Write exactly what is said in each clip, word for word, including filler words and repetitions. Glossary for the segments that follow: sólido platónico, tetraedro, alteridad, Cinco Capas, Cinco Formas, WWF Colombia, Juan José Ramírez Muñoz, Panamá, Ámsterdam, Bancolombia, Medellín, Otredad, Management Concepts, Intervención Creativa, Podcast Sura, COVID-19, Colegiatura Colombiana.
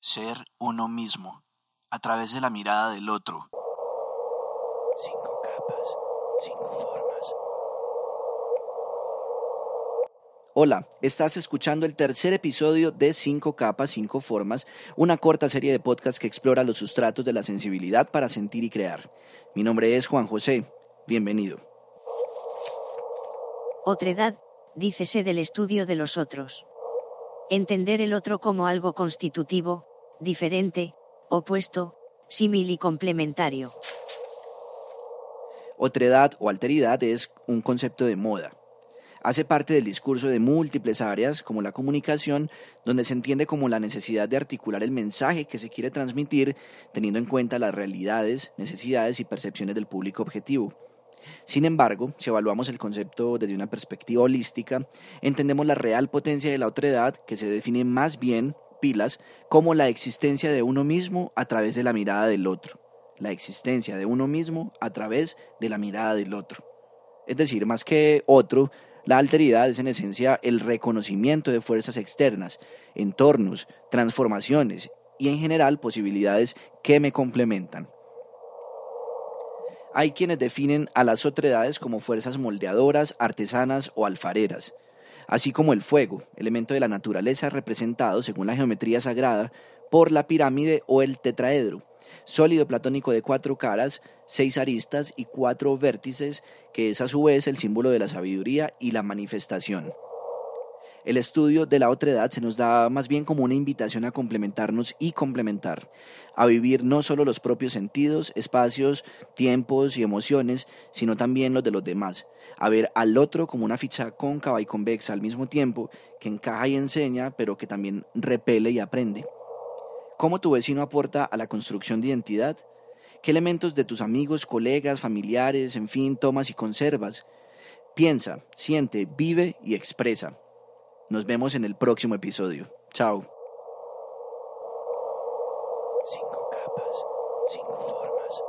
Ser uno mismo, a través de la mirada del otro. Cinco capas, cinco formas. Hola, estás escuchando el tercer episodio de Cinco Capas, Cinco Formas, una corta serie de podcasts que explora los sustratos de la sensibilidad para sentir y crear. Mi nombre es Juan José, bienvenido. Otredad, dícese del estudio de los otros. Entender el otro como algo constitutivo, diferente, opuesto, símil y complementario. Otredad o alteridad es un concepto de moda. Hace parte del discurso de múltiples áreas, como la comunicación, donde se entiende como la necesidad de articular el mensaje que se quiere transmitir, teniendo en cuenta las realidades, necesidades y percepciones del público objetivo. Sin embargo, si evaluamos el concepto desde una perspectiva holística, entendemos la real potencia de la otredad, que se define más bien, pilas, como la existencia de uno mismo a través de la mirada del otro. La existencia de uno mismo a través de la mirada del otro. Es decir, más que otro, la alteridad es en esencia el reconocimiento de fuerzas externas, entornos, transformaciones y en general posibilidades que me complementan. Hay quienes definen a las otredades como fuerzas moldeadoras, artesanas o alfareras, así como el fuego, elemento de la naturaleza representado, según la geometría sagrada, por la pirámide o el tetraedro, sólido platónico de cuatro caras, seis aristas y cuatro vértices, que es a su vez el símbolo de la sabiduría y la manifestación. El estudio de la otredad se nos da más bien como una invitación a complementarnos y complementar, a vivir no solo los propios sentidos, espacios, tiempos y emociones, sino también los de los demás, a ver al otro como una ficha cóncava y convexa al mismo tiempo, que encaja y enseña, pero que también repele y aprende. ¿Cómo tu vecino aporta a la construcción de identidad? ¿Qué elementos de tus amigos, colegas, familiares, en fin, tomas y conservas? Piensa, siente, vive y expresa. Nos vemos en el próximo episodio. Chao. Cinco capas, cinco formas.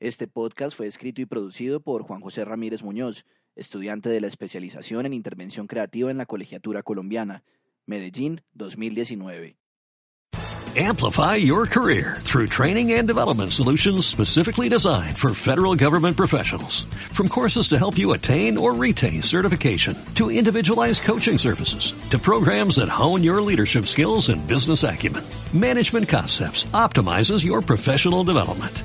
Este podcast fue escrito y producido por Juan José Ramírez Muñoz, estudiante de la especialización en Intervención Creativa en la Colegiatura Colombiana, Medellín, dos mil diecinueve. Amplify your career through training and development solutions specifically designed for federal government professionals. From courses to help you attain or retain certification, to individualized coaching services, to programs that hone your leadership skills and business acumen, Management Concepts optimizes your professional development.